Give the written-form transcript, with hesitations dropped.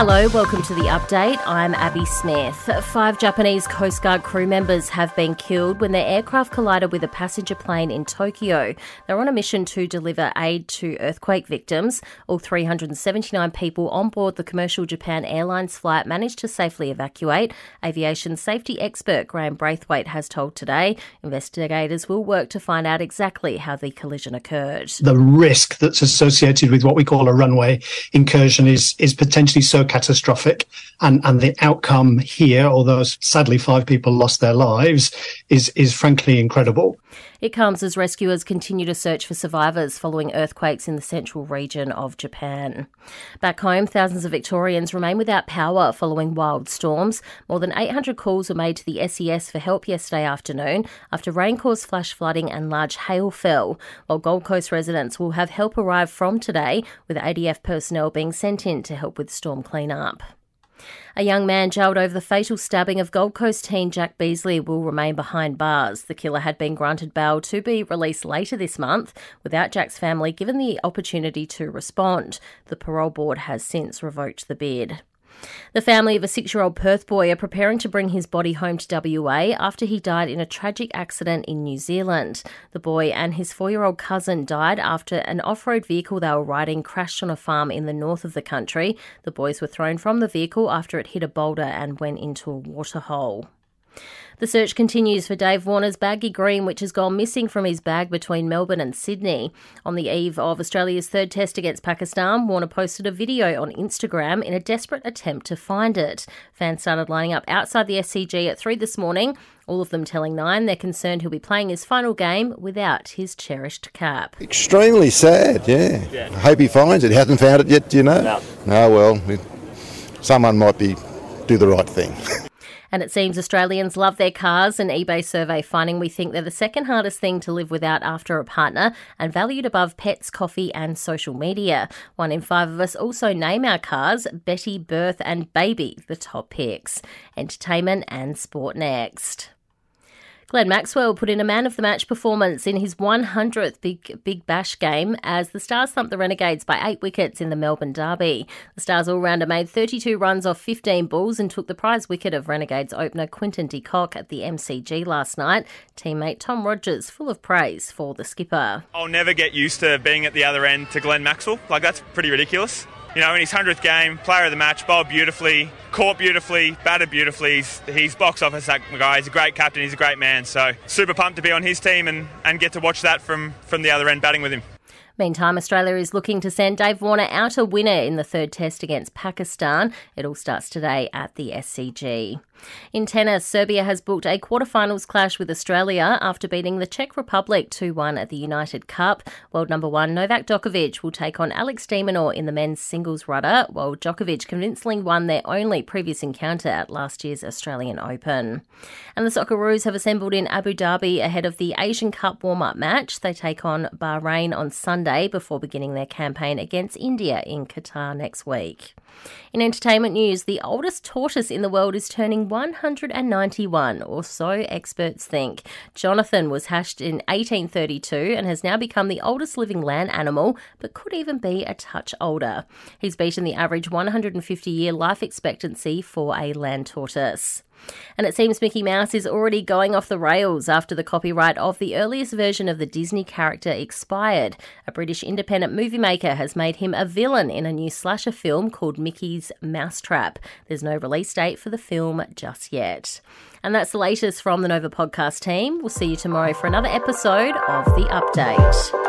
Hello, welcome to The Update. I'm Abby Smith. 5 Japanese Coast Guard crew members have been killed when their aircraft collided with a passenger plane in Tokyo. They're on a mission to deliver aid to earthquake victims. All 379 people on board the commercial Japan Airlines flight managed to safely evacuate. Aviation safety expert Graham Braithwaite has told Today investigators will work to find out exactly how the collision occurred. The risk that's associated with what we call a runway incursion is potentially so catastrophic, and the outcome here, although sadly 5 people lost their lives, is frankly incredible. It comes as rescuers continue to search for survivors following earthquakes in the central region of Japan. Back home, thousands of Victorians remain without power following wild storms. More than 800 calls were made to the SES for help yesterday afternoon after rain caused flash flooding and large hail fell, while Gold Coast residents will have help arrive from today, with ADF personnel being sent in to help with storm cleanup. A young man jailed over the fatal stabbing of Gold Coast teen Jack Beasley will remain behind bars. The killer had been granted bail to be released later this month, without Jack's family given the opportunity to respond. The parole board has since revoked the bid. The family of a 6-year-old Perth boy are preparing to bring his body home to WA after he died in a tragic accident in New Zealand. The boy and his 4-year-old cousin died after an off-road vehicle they were riding crashed on a farm in the north of the country. The boys were thrown from the vehicle after it hit a boulder and went into a waterhole. The search continues for Dave Warner's baggy green, which has gone missing from his bag between Melbourne and Sydney. On the eve of Australia's third test against Pakistan, Warner posted a video on Instagram in a desperate attempt to find it. Fans started lining up outside the SCG at 3 this morning, all of them telling Nine they're concerned he'll be playing his final game without his cherished cap. Extremely sad, yeah. I hope he finds it. He hasn't found it yet, do you know? No, well, someone might do the right thing. And it seems Australians love their cars, an eBay survey finding we think they're the second hardest thing to live without after a partner, and valued above pets, coffee and social media. 1 in 5 of us also name our cars Betty, Birth and Baby, the top picks. Entertainment and sport next. Glenn Maxwell put in a man-of-the-match performance in his 100th Big Bash game as the Stars thumped the Renegades by 8 wickets in the Melbourne derby. The Stars all-rounder made 32 runs off 15 balls and took the prize wicket of Renegades opener Quinton De Cock at the MCG last night. Teammate Tom Rogers full of praise for the skipper. I'll never get used to being at the other end to Glenn Maxwell. That's pretty ridiculous. In his 100th game, player of the match, bowled beautifully, caught beautifully, batted beautifully. He's box office that guy. He's a great captain. He's a great man. So super pumped to be on his team and get to watch that from the other end batting with him. Meantime, Australia is looking to send Dave Warner out a winner in the third test against Pakistan. It all starts today at the SCG. In tennis, Serbia has booked a quarterfinals clash with Australia after beating the Czech Republic 2-1 at the United Cup. World number 1 Novak Djokovic will take on Alex De Minaur in the men's singles rudder, while Djokovic convincingly won their only previous encounter at last year's Australian Open. And the Socceroos have assembled in Abu Dhabi ahead of the Asian Cup warm-up match. They take on Bahrain on Sunday before beginning their campaign against India in Qatar next week. In entertainment news, the oldest tortoise in the world is turning 191, or so experts think. Jonathan was hatched in 1832 and has now become the oldest living land animal, but could even be a touch older. He's beaten the average 150-year life expectancy for a land tortoise. And it seems Mickey Mouse is already going off the rails after the copyright of the earliest version of the Disney character expired. A British independent movie maker has made him a villain in a new slasher film called Mickey's Mousetrap. There's no release date for the film just yet. And that's the latest from the Nova podcast team. We'll see you tomorrow for another episode of The Update.